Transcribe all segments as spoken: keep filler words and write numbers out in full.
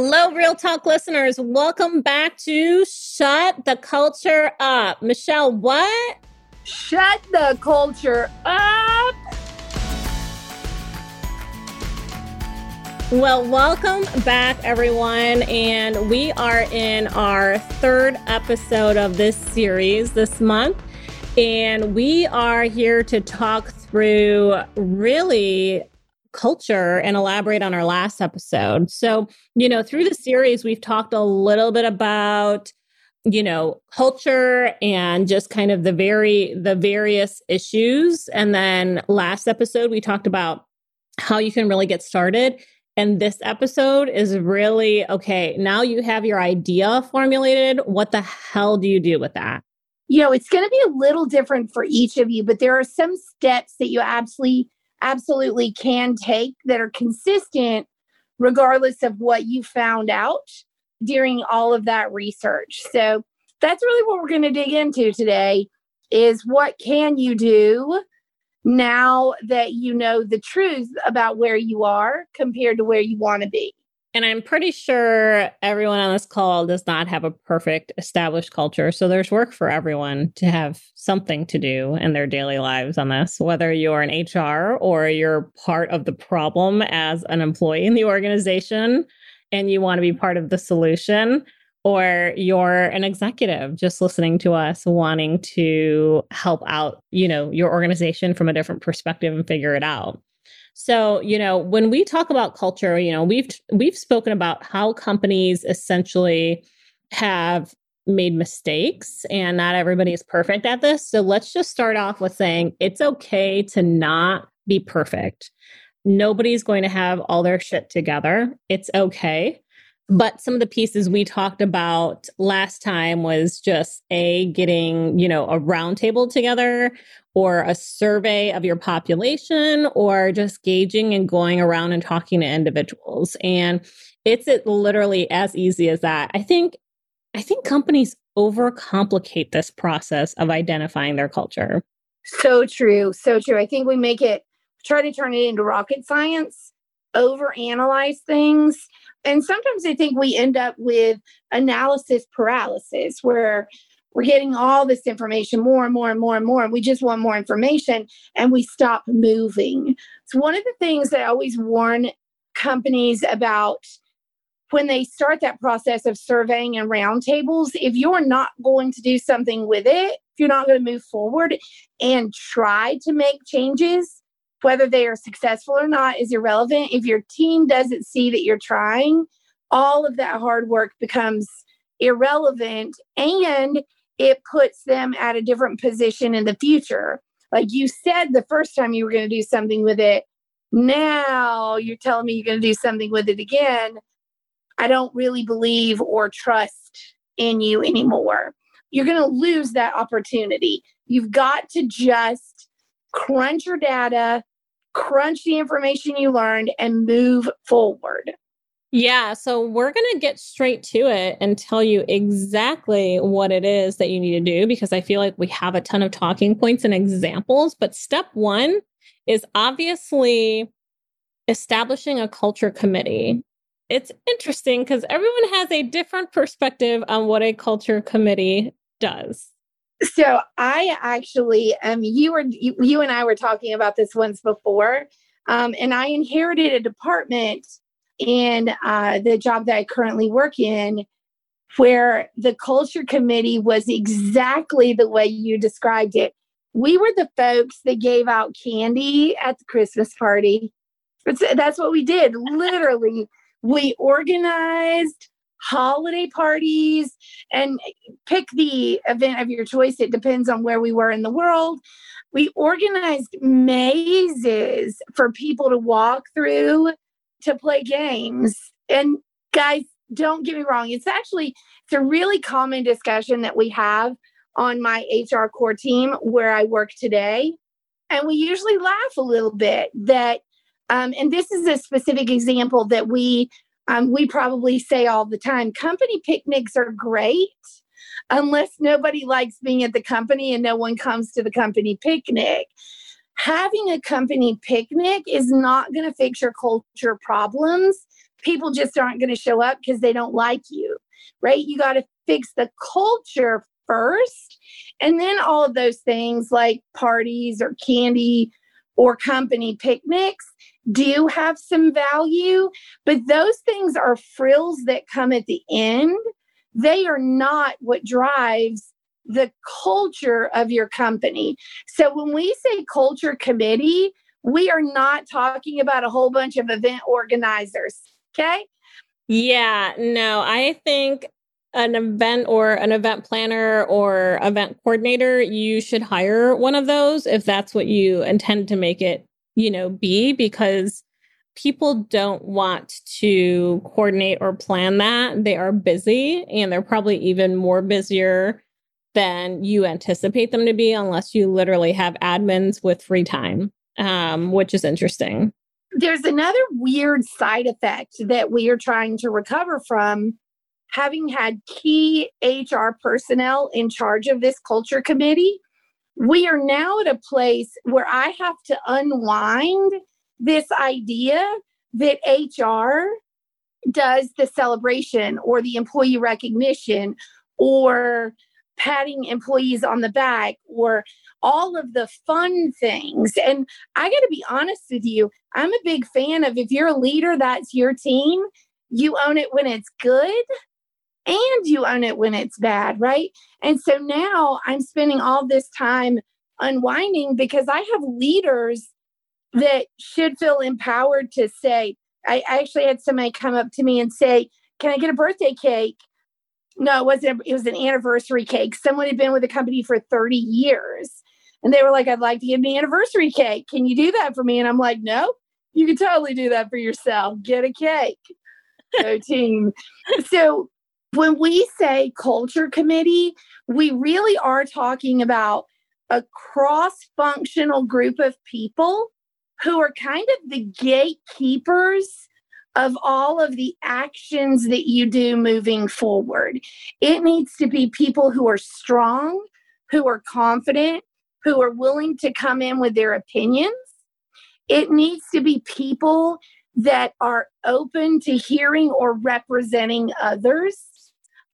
Hello, Real Talk listeners. Welcome back to Shut the Culture Up. Michelle, what? Shut the culture up. Well, welcome back, everyone. And we are in our third episode of this series this month. And we are here to talk through really culture and elaborate on our last episode. So, you know, through the series, we've talked a little bit about, you know, culture and just kind of the very, the various issues. And then last episode, we talked about how you can really get started. And this episode is really, okay, now you have your idea formulated. What the hell do you do with that? You know, it's going to be a little different for each of you, but there are some steps that you absolutely absolutely can take that are consistent regardless of what you found out during all of that research. So that's really what we're going to dig into today is what can you do now that you know the truth about where you are compared to where you want to be. And I'm pretty sure everyone on this call does not have a perfect established culture. So there's work for everyone to have something to do in their daily lives on this, whether you're an H R or you're part of the problem as an employee in the organization and you want to be part of the solution, or you're an executive just listening to us wanting to help out, you know, your organization from a different perspective and figure it out. So, you know, when we talk about culture, you know, we've we've spoken about how companies essentially have made mistakes and not everybody is perfect at this. So let's just start off with saying it's okay to not be perfect. Nobody's going to have all their shit together. It's okay. But some of the pieces we talked about last time was just a getting, you know, a roundtable together or a survey of your population or just gauging and going around and talking to individuals. And it's it literally as easy as that. I think, I think companies overcomplicate this process of identifying their culture. So true. So true. I think we make it, try to turn it into rocket science, overanalyze things. And sometimes I think we end up with analysis paralysis where we're getting all this information more and more and more and more, and we just want more information and we stop moving. So one of the things that I always warn companies about when they start that process of surveying and roundtables, if you're not going to do something with it, if you're not going to move forward and try to make changes, whether they are successful or not is irrelevant. If your team doesn't see that you're trying, all of that hard work becomes irrelevant and it puts them at a different position in the future. Like you said the first time you were going to do something with it, now you're telling me you're going to do something with it again. I don't really believe or trust in you anymore. You're going to lose that opportunity. You've got to just crunch your data, crunch the information you learned, and move forward. Yeah. So we're going to get straight to it and tell you exactly what it is that you need to do, because I feel like we have a ton of talking points and examples. But step one is obviously establishing a culture committee. It's interesting because everyone has a different perspective on what a culture committee does. So I actually, um, you were, you, you and I were talking about this once before, um, and I inherited a department in uh, the job that I currently work in, where the culture committee was exactly the way you described it. We were the folks that gave out candy at the Christmas party. It's, that's what we did. Literally, we organized holiday parties and pick the event of your choice. It depends on where we were in the world. We organized mazes for people to walk through to play games. And guys, don't get me wrong. It's actually, it's a really common discussion that we have on my H R core team where I work today. And we usually laugh a little bit that, um, and this is a specific example that we Um, we probably say all the time, company picnics are great unless nobody likes being at the company and no one comes to the company picnic. Having a company picnic is not going to fix your culture problems. people just aren't going to show up because they don't like you, right? You got to fix the culture first. And then all of those things like parties or candy or company picnics do have some value, but those things are frills that come at the end. They are not what drives the culture of your company. So when we say culture committee, we are not talking about a whole bunch of event organizers, okay? Yeah, no, I think an event or an event planner or event coordinator, you should hire one of those if that's what you intend to make it, you know, be, because people don't want to coordinate or plan that. They are busy, and they're probably even more busier than you anticipate them to be unless you literally have admins with free time, um, which is interesting. There's another weird side effect that we are trying to recover from having had key H R personnel in charge of this culture committee. We are now at a place where I have to unwind this idea that H R does the celebration or the employee recognition or patting employees on the back or all of the fun things. And I got to be honest with you, I'm a big fan of if you're a leader, that's your team. You own it when it's good and you own it when it's bad, right? And so now I'm spending all this time unwinding because I have leaders that should feel empowered to say, I actually had somebody come up to me and say, can I get a birthday cake? No, it wasn't. It was an anniversary cake. Someone had been with the company for thirty years. And they were like, I'd like to give me an anniversary cake. Can you do that for me? And I'm like, no, you can totally do that for yourself. Get a cake. So team. So when we say culture committee, we really are talking about a cross-functional group of people who are kind of the gatekeepers of all of the actions that you do moving forward. It needs to be people who are strong, who are confident, who are willing to come in with their opinions. It needs to be people that are open to hearing or representing others.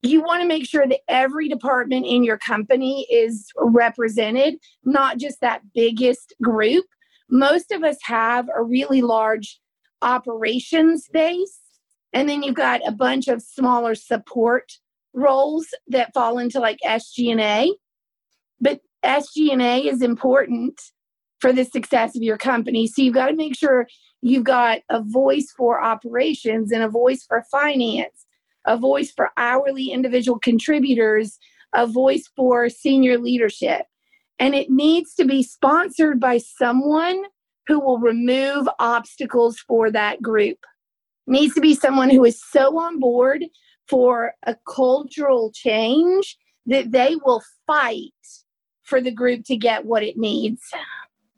You want to make sure that every department in your company is represented, not just that biggest group. Most of us have a really large operations base, and then you've got a bunch of smaller support roles that fall into like S G and A. But S G and A is important for the success of your company. So you've got to make sure you've got a voice for operations and a voice for finance, a voice for hourly individual contributors, a voice for senior leadership. And it needs to be sponsored by someone who will remove obstacles for that group. It needs to be someone who is so on board for a cultural change that they will fight for the group to get what it needs.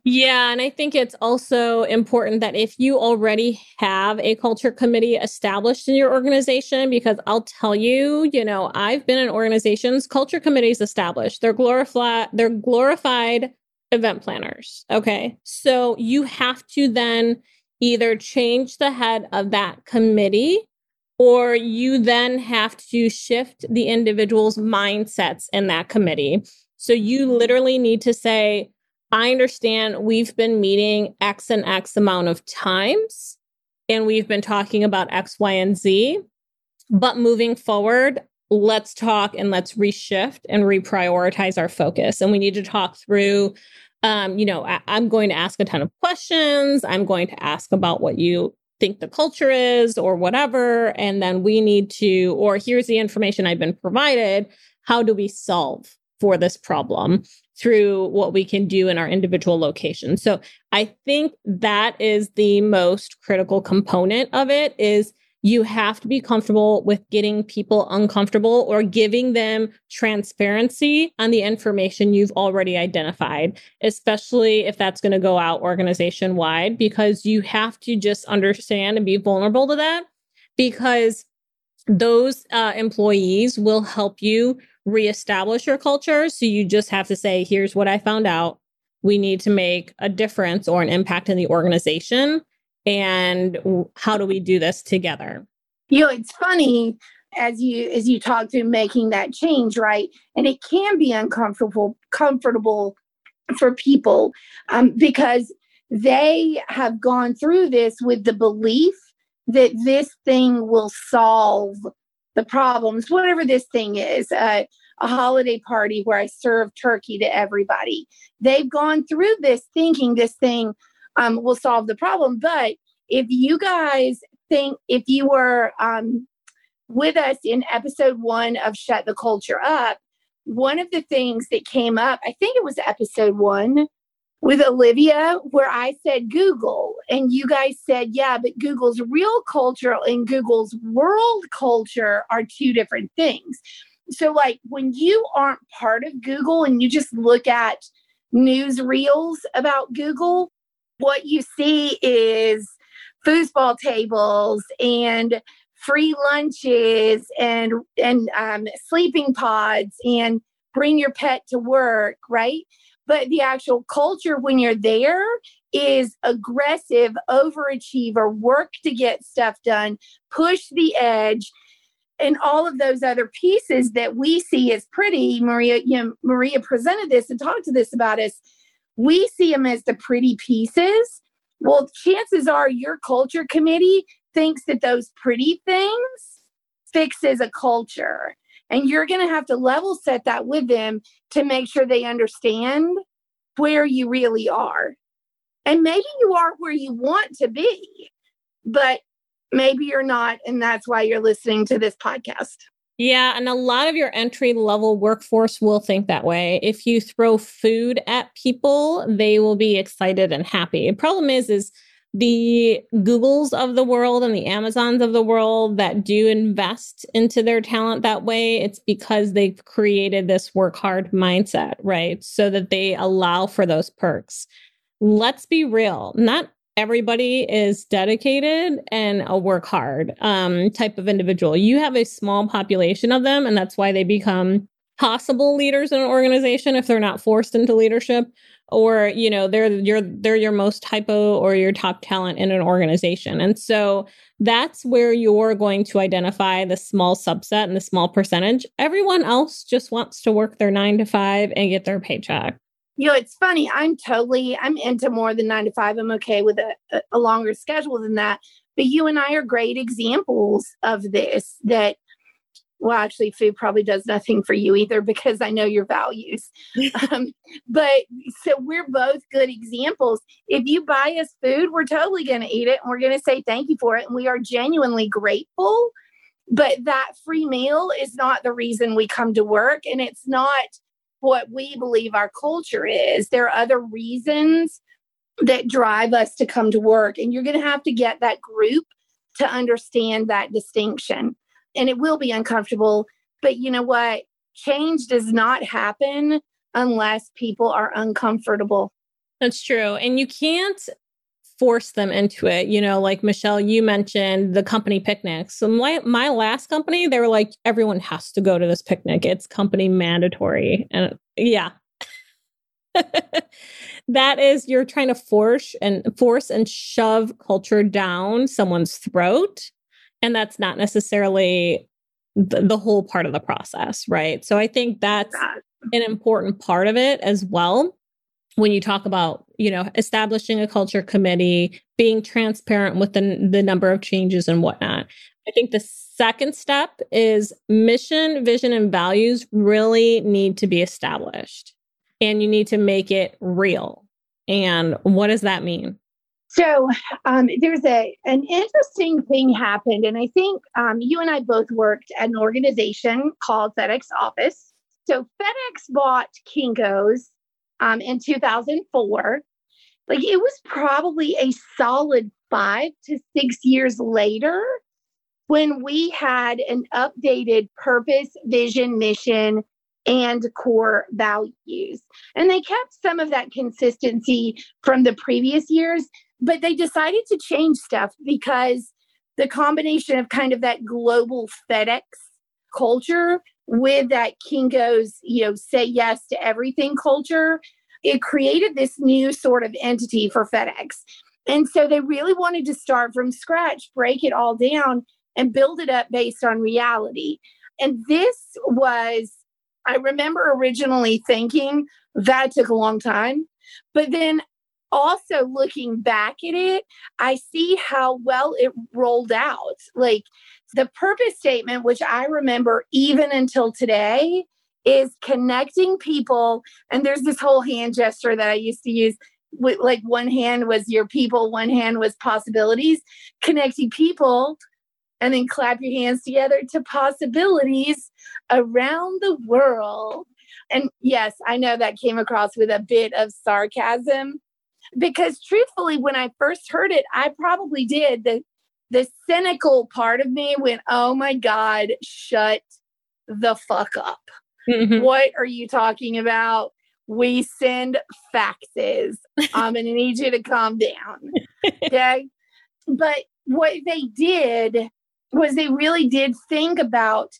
Yeah, and I think it's also important that if you already have a culture committee established in your organization, because I'll tell you, you know, I've been in organizations, culture committees established, they're glorified, they're glorified event planners. Okay. So you have to then either change the head of that committee, or you then have to shift the individual's mindsets in that committee. So you literally need to say, I understand we've been meeting X and X amount of times, and we've been talking about X, Y, and Z, but moving forward, let's talk and let's reshift and reprioritize our focus. And we need to talk through, um, you know, I- I'm going to ask a ton of questions. I'm going to ask about what you think the culture is or whatever. And then we need to, or here's the information I've been provided. How do we solve for this problem through what we can do in our individual locations? So I think that is the most critical component of it, is you have to be comfortable with getting people uncomfortable or giving them transparency on the information you've already identified, especially if that's going to go out organization-wide, because you have to just understand and be vulnerable to that, because those uh, employees will help you reestablish your culture. So you just have to say, here's what I found out. We need to make a difference or an impact in the organization. and how do we do this together? You know, it's funny as you as you talk through making that change, right? And it can be uncomfortable, comfortable for people um, because they have gone through this with the belief that this thing will solve the problems, whatever this thing is, uh, a holiday party where I serve turkey to everybody. They've gone through this thinking this thing um, will solve the problem. But if you guys think, if you were um, with us in episode one of Shut the Culture Up, one of the things that came up, I think it was episode one with Olivia, where I said Google, and you guys said, yeah, but Google's real culture and Google's world culture are two different things. So like when you aren't part of Google and you just look at newsreels about Google, what you see is foosball tables and free lunches and and um, sleeping pods and bring your pet to work, right? But the actual culture when you're there is aggressive, overachiever, work to get stuff done, push the edge, and all of those other pieces that we see as pretty. Maria, you know, Maria presented this and talked to this about us. We see them as the pretty pieces. Well, chances are your culture committee thinks that those pretty things fixes a culture. And you're going to have to level set that with them to make sure they understand where you really are. And maybe you are where you want to be, but maybe you're not. And that's why you're listening to this podcast. Yeah. And a lot of your entry level workforce will think that way. If you throw food at people, they will be excited and happy. The problem is, is the Googles of the world and the Amazons of the world that do invest into their talent that way, it's because they've created this work hard mindset, right? So that they allow for those perks. Let's be real. Not everybody is dedicated and a work hard um, type of individual. You have a small population of them, and that's why they become possible leaders in an organization if they're not forced into leadership. Or, you know, they're your they're your most hypo or your top talent in an organization. And so that's where you're going to identify the small subset and the small percentage. Everyone else just wants to work their nine to five and get their paycheck. You know, it's funny. I'm totally I'm into more than nine to five. I'm okay with a, a longer schedule than that. But you and I are great examples of this that. Well, actually, food probably does nothing for you either because I know your values. um, but so we're both good examples. If you buy us food, we're totally going to eat it and we're going to say thank you for it. And we are genuinely grateful. But that free meal is not the reason we come to work. And it's not what we believe our culture is. There are other reasons that drive us to come to work. And you're going to have to get that group to understand that distinction. And it will be uncomfortable, but you know what? Change does not happen unless people are uncomfortable. That's true. And you can't force them into it. You know, like Michelle, you mentioned the company picnics. So my, my last company, they were like, everyone has to go to this picnic. It's company mandatory. And yeah, that is, you're trying to force and force and shove culture down someone's throat. And that's not necessarily the, the whole part of the process, right? So I think that's an important part of it as well. When you talk about, you know, establishing a culture committee, being transparent with the, the number of changes and whatnot. I think the second step is mission, vision, and values really need to be established. And you need to make it real. And what does that mean? So um, there's a an interesting thing happened, and I think um, you and I both worked at an organization called FedEx Office. So FedEx bought Kinko's um, in two thousand four. Like it was probably a solid five to six years later when we had an updated purpose, vision, mission, and core values. And they kept some of that consistency from the previous years. But they decided to change stuff because the combination of kind of that global FedEx culture with that Kinko's, you know, say yes to everything culture, it created this new sort of entity for FedEx. And so they really wanted to start from scratch, break it all down, and build it up based on reality. And this was, I remember originally thinking that took a long time, but then also looking back at it, I see how well it rolled out. Like the purpose statement, which I remember even until today, is connecting people. And there's this whole hand gesture that I used to use, with, like one hand was your people, one hand was possibilities, connecting people, and then clap your hands together to possibilities around the world. And yes, I know that came across with a bit of sarcasm, because truthfully, when I first heard it, I probably did. The, the cynical part of me went, oh my God, shut the fuck up. Mm-hmm. What are you talking about? We send faxes. I'm going to need you to calm down. Okay. But what they did was they really did think about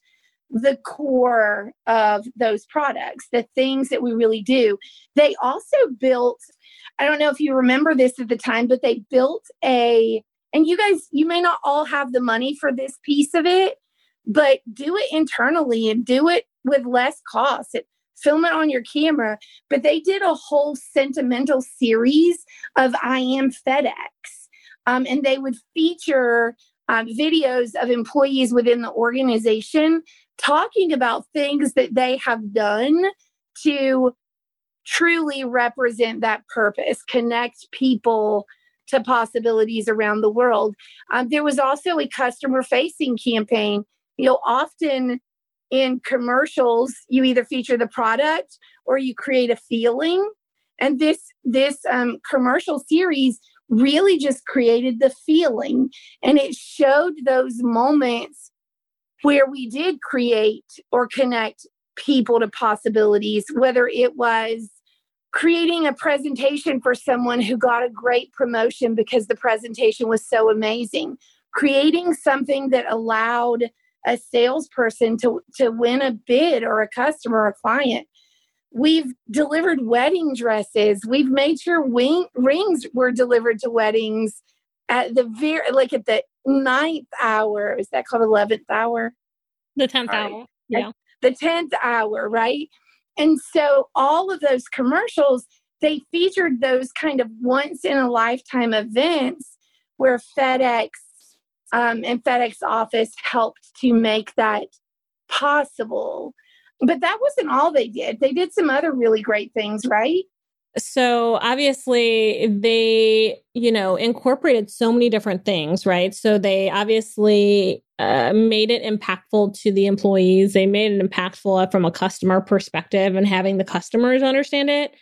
the core of those products, the things that we really do. They also built, I don't know if you remember this at the time, but they built a, and you guys, you may not all have the money for this piece of it, but do it internally and do it with less cost. It, film it on your camera. But they did a whole sentimental series of I Am FedEx. Um, and they would feature um, videos of employees within the organization talking about things that they have done to truly represent that purpose, connect people to possibilities around the world. Um, there was also a customer-facing campaign. You know, often in commercials, you either feature the product or you create a feeling. And this, this um, commercial series really just created the feeling. And it showed those moments where we did create or connect people to possibilities, whether it was creating a presentation for someone who got a great promotion because the presentation was so amazing, creating something that allowed a salesperson to, to win a bid or a customer or a client. We've delivered wedding dresses. We've made sure wing, rings were delivered to weddings at the very, like at the ninth hour. Is that called eleventh hour? The tenth Sorry. hour. Yeah. The tenth hour, right? And so all of those commercials, they featured those kind of once in a lifetime events where FedEx um, and FedEx Office helped to make that possible. But that wasn't all they did. They did some other really great things, right? So obviously they, you know, incorporated so many different things, right? So they obviously uh, made it impactful to the employees. They made it impactful from a customer perspective and having the customers understand it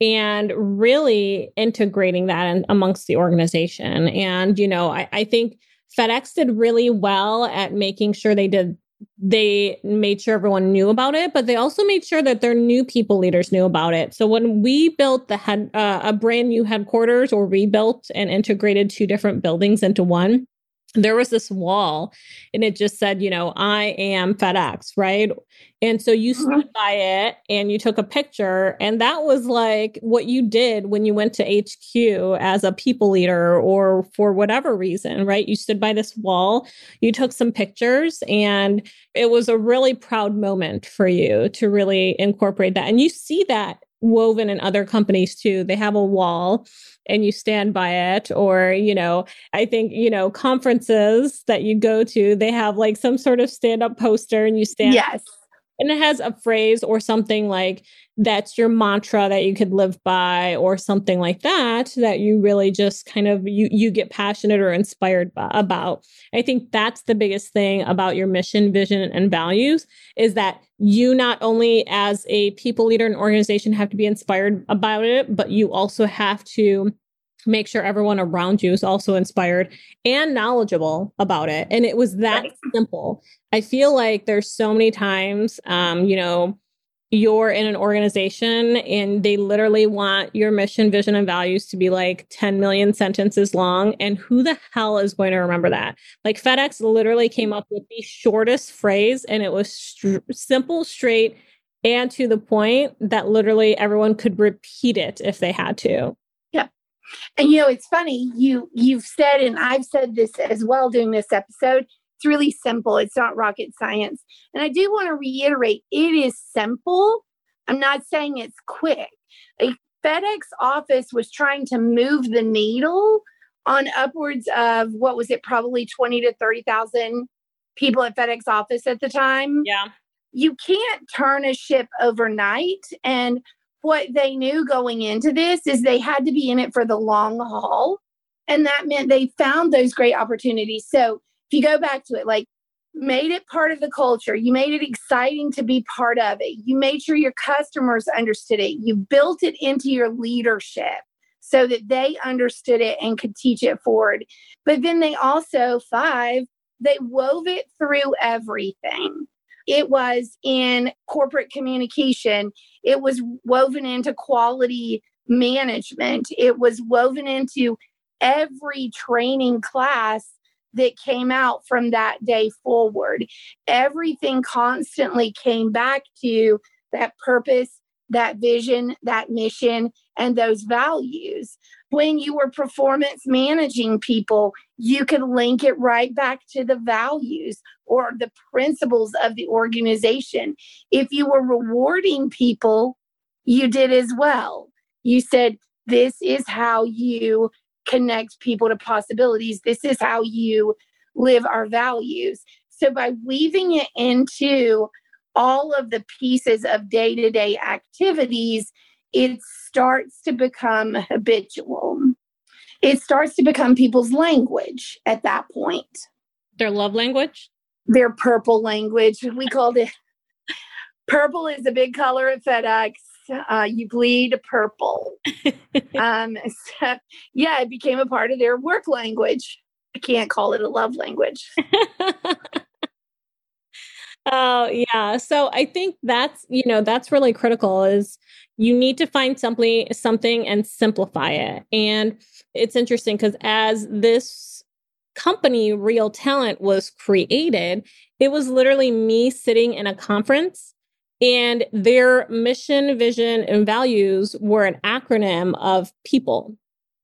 and really integrating that in, amongst the organization. And, you know, I, I think FedEx did really well at making sure they did they made sure everyone knew about it, but they also made sure that their new people leaders knew about it. So when we built the head, uh, a brand new headquarters or rebuilt and integrated two different buildings into one, there was this wall and it just said, you know, I am FedEx, right? And so you stood by it and you took a picture, and that was like what you did when you went to H Q as a people leader or for whatever reason, right? You stood by this wall, you took some pictures, and it was a really proud moment for you to really incorporate that. And you see that woven in other companies too. They have a wall and you stand by it. Or, you know, I think, you know, conferences that you go to, they have like some sort of stand-up poster and you stand yes. up. And it has a phrase or something like that's your mantra that you could live by or something like that, that you really just kind of, you you get passionate or inspired by, about. I think that's the biggest thing about your mission, vision, and values is that you not only as a people leader and organization have to be inspired about it, but you also have to make sure everyone around you is also inspired and knowledgeable about it. And it was that right. simple. I feel like there's so many times, um, you know, you're in an organization and they literally want your mission, vision, and values to be like ten million sentences long. And who the hell is going to remember that? Like FedEx literally came up with the shortest phrase, and it was st- simple, straight, and to the point that literally everyone could repeat it if they had to. And, you know, it's funny, you, you've said, and I've said this as well during this episode, it's really simple. It's not rocket science. And I do want to reiterate, it is simple. I'm not saying it's quick. Like, FedEx Office was trying to move the needle on upwards of, what was it, probably twenty to thirty thousand people at FedEx Office at the time. Yeah. You can't turn a ship overnight. And what they knew going into this is they had to be in it for the long haul. And that meant they found those great opportunities. So if you go back to it, like, made it part of the culture. You made it exciting to be part of it. You made sure your customers understood it. You built it into your leadership so that they understood it and could teach it forward. But then they also, five, they wove it through everything. It was in corporate communication. It was woven into quality management. It was woven into every training class that came out from that day forward. Everything constantly came back to that purpose, that vision, that mission, and those values. When you were performance managing people, you could link it right back to the values or the principles of the organization. If you were rewarding people, you did as well. You said, this is how you connect people to possibilities. This is how you live our values. So by weaving it into all of the pieces of day-to-day activities, it starts to become habitual. It starts to become people's language at that point. Their love language? Their purple language. We called it. Purple is a big color at FedEx. Uh, you bleed purple. um, so, yeah, it became a part of their work language. I can't call it a love language. Oh, yeah. So I think that's, you know, that's really critical, is you need to find something, something and simplify it. And it's interesting because as this company, Real Talent, was created, it was literally me sitting in a conference, and their mission, vision, and values were an acronym of people.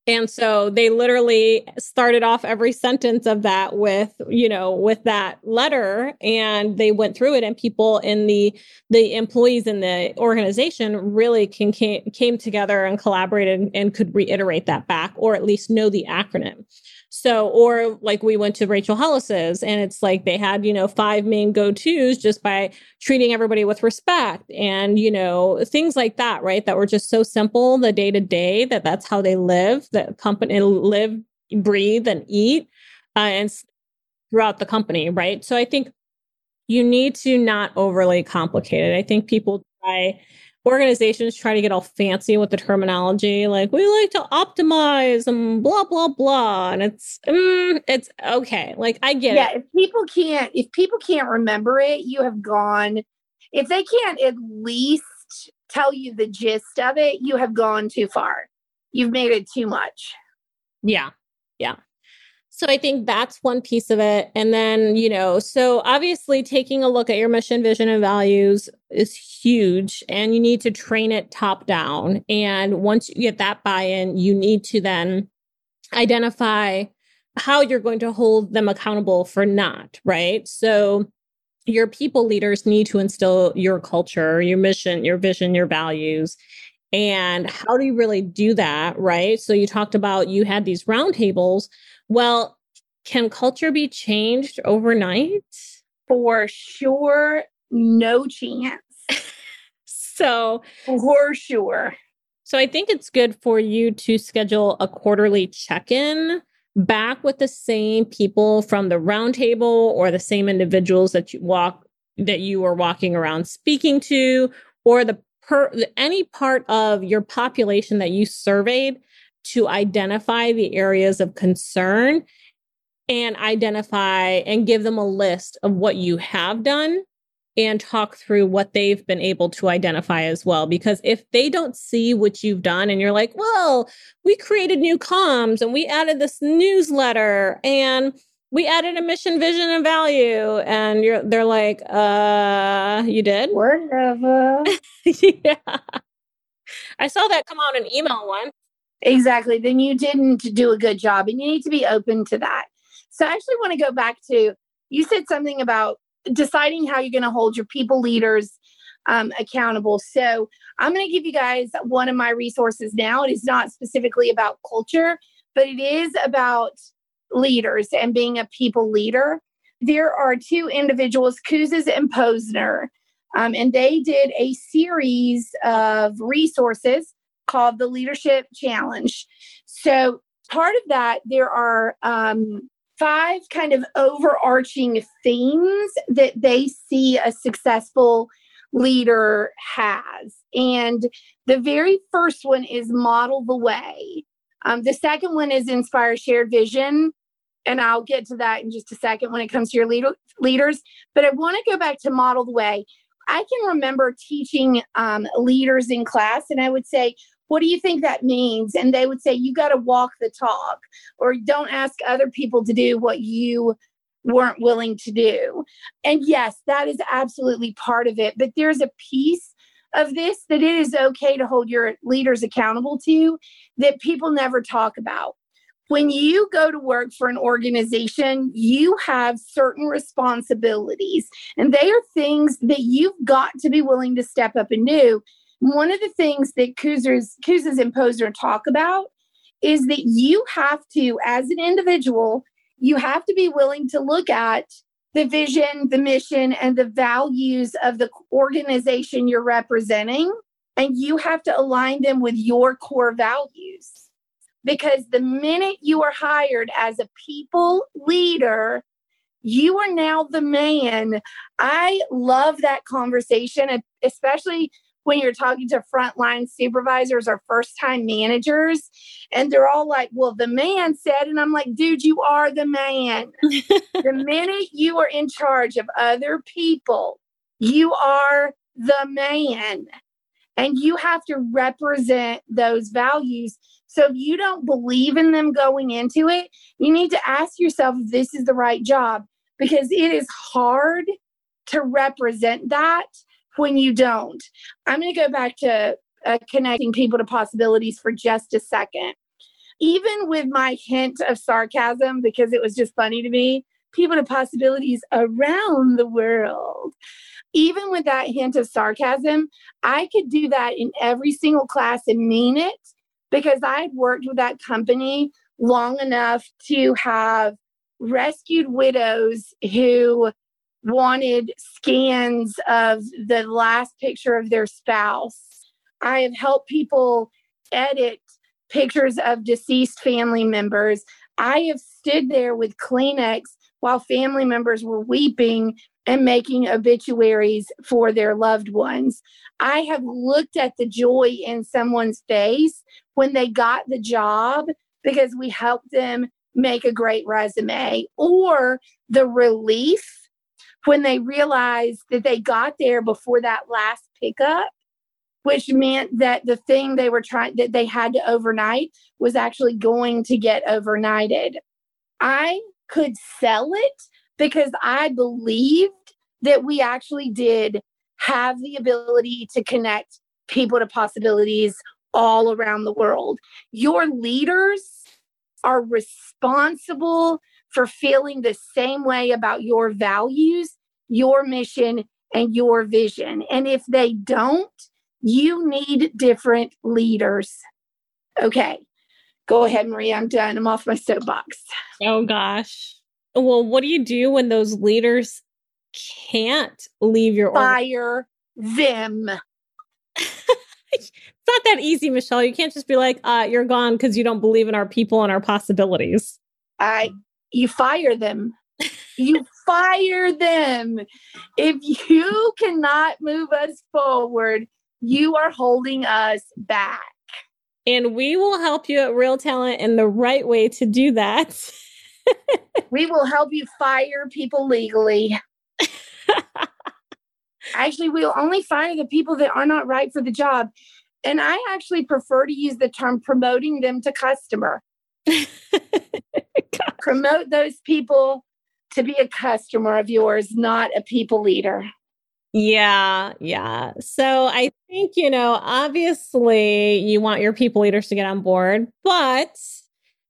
And so they literally started off every sentence of that with, you know, with that letter, and they went through it, and people in the, the employees in the organization really can, came, came together and collaborated and, and could reiterate that back, or at least know the acronym. So, or like we went to Rachel Hollis's, and it's like they had, you know, five main go-tos just by treating everybody with respect and, you know, things like that, right? That were just so simple, the day to day, that that's how they live. The company live, breathe, and eat, uh, and throughout the company, right? So I think you need to not overly complicate it. I think people try, organizations try to get all fancy with the terminology, like we like to optimize and blah blah blah, and it's mm, it's okay. Like I get yeah, it. Yeah, if people can't, if people can't remember it, you have gone. If they can't at least tell you the gist of it, you have gone too far. You've made it too much. Yeah. Yeah. So I think that's one piece of it. And then, you know, so obviously taking a look at your mission, vision, and values is huge, and you need to train it top down. And once you get that buy-in, you need to then identify how you're going to hold them accountable for not, right? So your people leaders need to instill your culture, your mission, your vision, your values. And how do you really do that, right? So you talked about you had these roundtables. Well, can culture be changed overnight? For sure, no chance. So for sure. So I think it's good for you to schedule a quarterly check-in back with the same people from the roundtable, or the same individuals that you walk that you were walking around speaking to, or the Per, any part of your population that you surveyed, to identify the areas of concern and identify and give them a list of what you have done, and talk through what they've been able to identify as well. Because if they don't see what you've done and you're like, well, we created new comms and we added this newsletter and we added a mission, vision, and value. And you're, they're like, uh, you did? Whatever. Yeah. I saw that come out in email once. Exactly. Then you didn't do a good job, and you need to be open to that. So I actually want to go back to, you said something about deciding how you're going to hold your people leaders um, accountable. So I'm going to give you guys one of my resources now. It is not specifically about culture, but it is about leaders and being a people leader. There are two individuals, Kuzes and Posner, um, and they did a series of resources called the Leadership Challenge. So part of that, there are um, five kind of overarching themes that they see a successful leader has. And the very first one is model the way. Um, the second one is inspire shared vision. And I'll get to that in just a second when it comes to your leader, leaders. But I want to go back to model the way. I can remember teaching um, leaders in class, and I would say, what do you think that means? And they would say, you got to walk the talk, or don't ask other people to do what you weren't willing to do. And yes, that is absolutely part of it. But there's a piece of this that it is okay to hold your leaders accountable to that people never talk about. When you go to work for an organization, you have certain responsibilities, and they are things that you've got to be willing to step up and do. One of the things that Kuzes, Kuzes and Posner talk about is that you have to, as an individual, you have to be willing to look at the vision, the mission, and the values of the organization you're representing, and you have to align them with your core values. Because the minute you are hired as a people leader, you are now the man. I love that conversation, especially when you're talking to frontline supervisors or first-time managers. And they're all like, well, the man said, and I'm like, dude, you are the man. The minute you are in charge of other people, you are the man. And you have to represent those values. So if you don't believe in them going into it, you need to ask yourself if this is the right job, because it is hard to represent that when you don't. I'm going to go back to uh, connecting people to possibilities for just a second. Even with my hint of sarcasm, because it was just funny to me, people to possibilities around the world. Even with that hint of sarcasm, I could do that in every single class and mean it, because I'd worked with that company long enough to have rescued widows who wanted scans of the last picture of their spouse. I have helped people edit pictures of deceased family members. I have stood there with Kleenex while family members were weeping and making obituaries for their loved ones. I have looked at the joy in someone's face when they got the job because we helped them make a great resume, or the relief when they realized that they got there before that last pickup, which meant that the thing they were trying, that they had to overnight, was actually going to get overnighted. I could sell it because I believed that we actually did have the ability to connect people to possibilities all around the world. Your leaders are responsible for feeling the same way about your values, your mission, and your vision. And if they don't, you need different leaders. Okay, go ahead, Maria. I'm done. I'm off my soapbox. Oh, gosh. Well, what do you do when those leaders can't leave your order? Fire them. It's not that easy, Michelle. You can't just be like, uh, you're gone because you don't believe in our people and our possibilities. I, you fire them. You fire them. If you cannot move us forward, you are holding us back. And we will help you at Real Talent in the right way to do that. We will help you fire people legally. Actually, we'll only fire the people that are not right for the job. And I actually prefer to use the term promoting them to customer. Promote those people to be a customer of yours, not a people leader. Yeah, yeah. So I think, you know, obviously you want your people leaders to get on board, but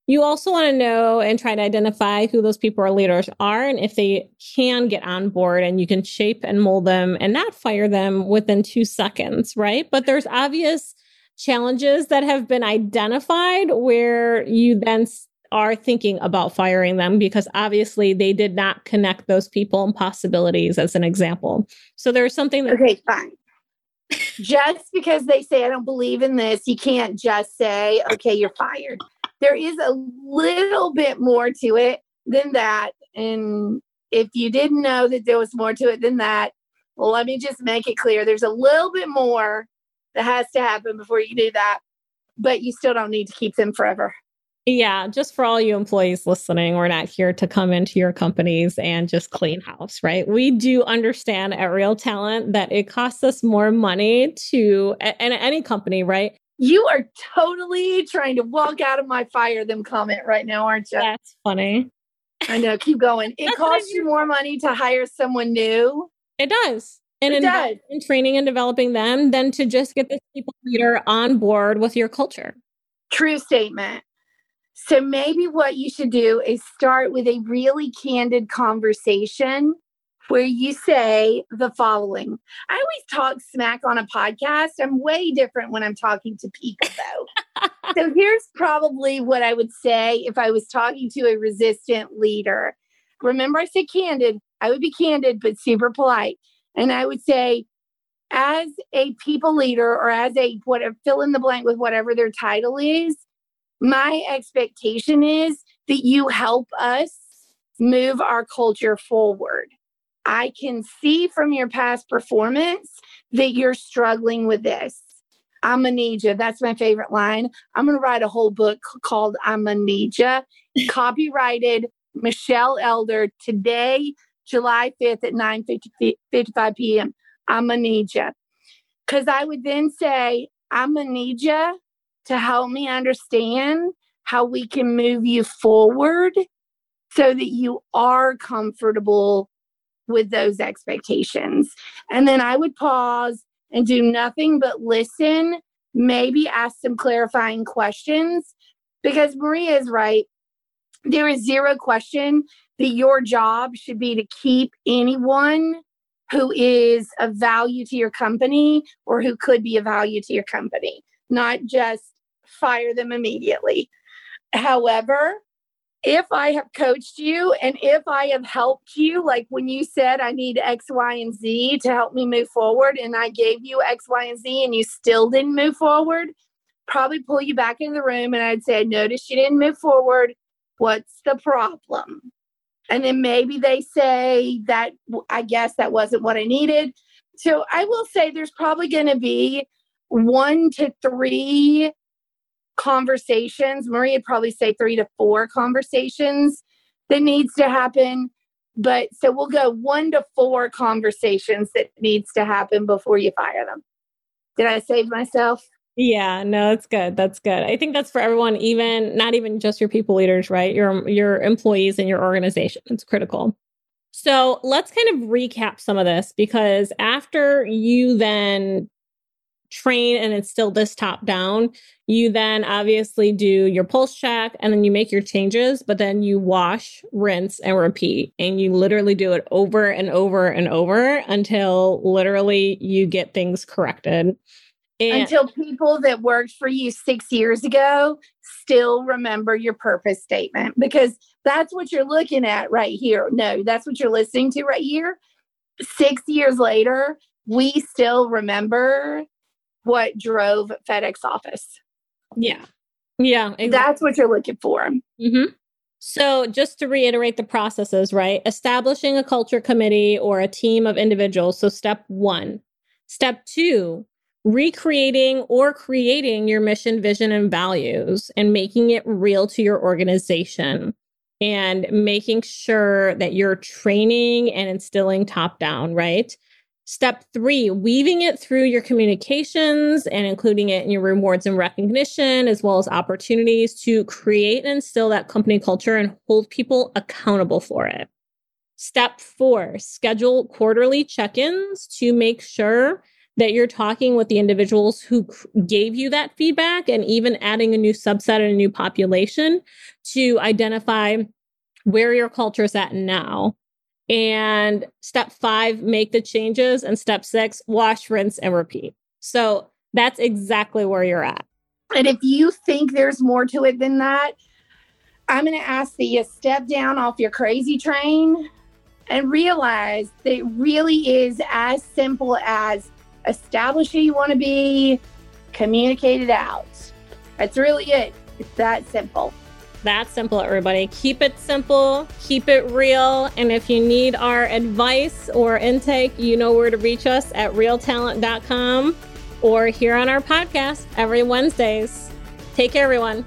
you also want to know and try to identify who those people or leaders are and if they can get on board, and you can shape and mold them and not fire them within two seconds, right? But there's obvious challenges that have been identified where you then are thinking about firing them because obviously they did not connect those people and possibilities as an example. So there's something that... Okay, fine. Just because they say, I don't believe in this, you can't just say, okay, you're fired. There is a little bit more to it than that. And if you didn't know that there was more to it than that, let me just make it clear. There's a little bit more that has to happen before you do that, but you still don't need to keep them forever. Yeah, just for all you employees listening, we're not here to come into your companies and just clean house, right? We do understand at Real Talent that it costs us more money to, and at any company, right? You are totally trying to walk out of my fire them comment right now, aren't you? That's funny. I know, keep going. It costs you more money to hire someone new. It does. And it does. In training and developing them than to just get this people leader on board with your culture. True statement. So maybe what you should do is start with a really candid conversation where you say the following. I always talk smack on a podcast. I'm way different when I'm talking to people, though. So here's probably what I would say if I was talking to a resistant leader. Remember, I said candid. I would be candid, but super polite. And I would say, as a people leader or as a whatever, fill in the blank with whatever their title is, my expectation is that you help us move our culture forward. I can see from your past performance that you're struggling with this. I'm gonna need you. That's my favorite line. I'm going to write a whole book called I'm gonna need you. Copyrighted Michelle Elder today, July fifth at nine fifty-five p.m. I'm gonna need you. Because I would then say, I'm gonna need you to help me understand how we can move you forward so that you are comfortable with those expectations. And then I would pause and do nothing but listen, maybe ask some clarifying questions, because Maria is right. There is zero question that your job should be to keep anyone who is of value to your company or who could be of value to your company, not just fire them immediately. However, if I have coached you and if I have helped you, like when you said, I need X, Y, and Z to help me move forward, and I gave you X, Y, and Z, and you still didn't move forward, probably pull you back into the room and I'd say, I noticed you didn't move forward. What's the problem? And then maybe they say that, I guess that wasn't what I needed. So I will say there's probably going to be one to three conversations. Maria would probably say three to four conversations that needs to happen. But so we'll go one to four conversations that needs to happen before you fire them. Did I save myself? Yeah, no, that's good. That's good. I think that's for everyone, even not even just your people leaders, right? Your, your employees and your organization. It's critical. So let's kind of recap some of this, because after you then train and instill this top down, you then obviously do your pulse check and then you make your changes, but then you wash, rinse, and repeat. And you literally do it over and over and over until literally you get things corrected. And until people that worked for you six years ago still remember your purpose statement, because that's what you're looking at right here. No, that's what you're listening to right here. Six years later, we still remember what drove FedEx Office. Yeah. Yeah. Exactly. That's what you're looking for. Mm-hmm. So just to reiterate the processes, right? Establishing a culture committee or a team of individuals. So step one. Step two, recreating or creating your mission, vision, and values and making it real to your organization and making sure that you're training and instilling top down, right? Step three, weaving it through your communications and including it in your rewards and recognition, as well as opportunities to create and instill that company culture and hold people accountable for it. Step four, schedule quarterly check-ins to make sure that you're talking with the individuals who gave you that feedback, and even adding a new subset and a new population to identify where your culture is at now. And step five, make the changes. And step six, wash, rinse, and repeat. So that's exactly where you're at. And if you think there's more to it than that, I'm going to ask that you step down off your crazy train and realize that it really is as simple as establish who you want to be, communicate it out. That's really it. It's that simple. That's simple, everybody. Keep it simple, keep it real. And if you need our advice or intake, you know where to reach us at real talent dot com or here on our podcast every Wednesdays. Take care, everyone.